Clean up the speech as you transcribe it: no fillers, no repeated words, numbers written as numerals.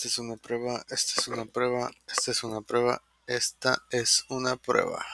esta es una prueba, esta es una prueba, esta es una prueba, esta es una prueba.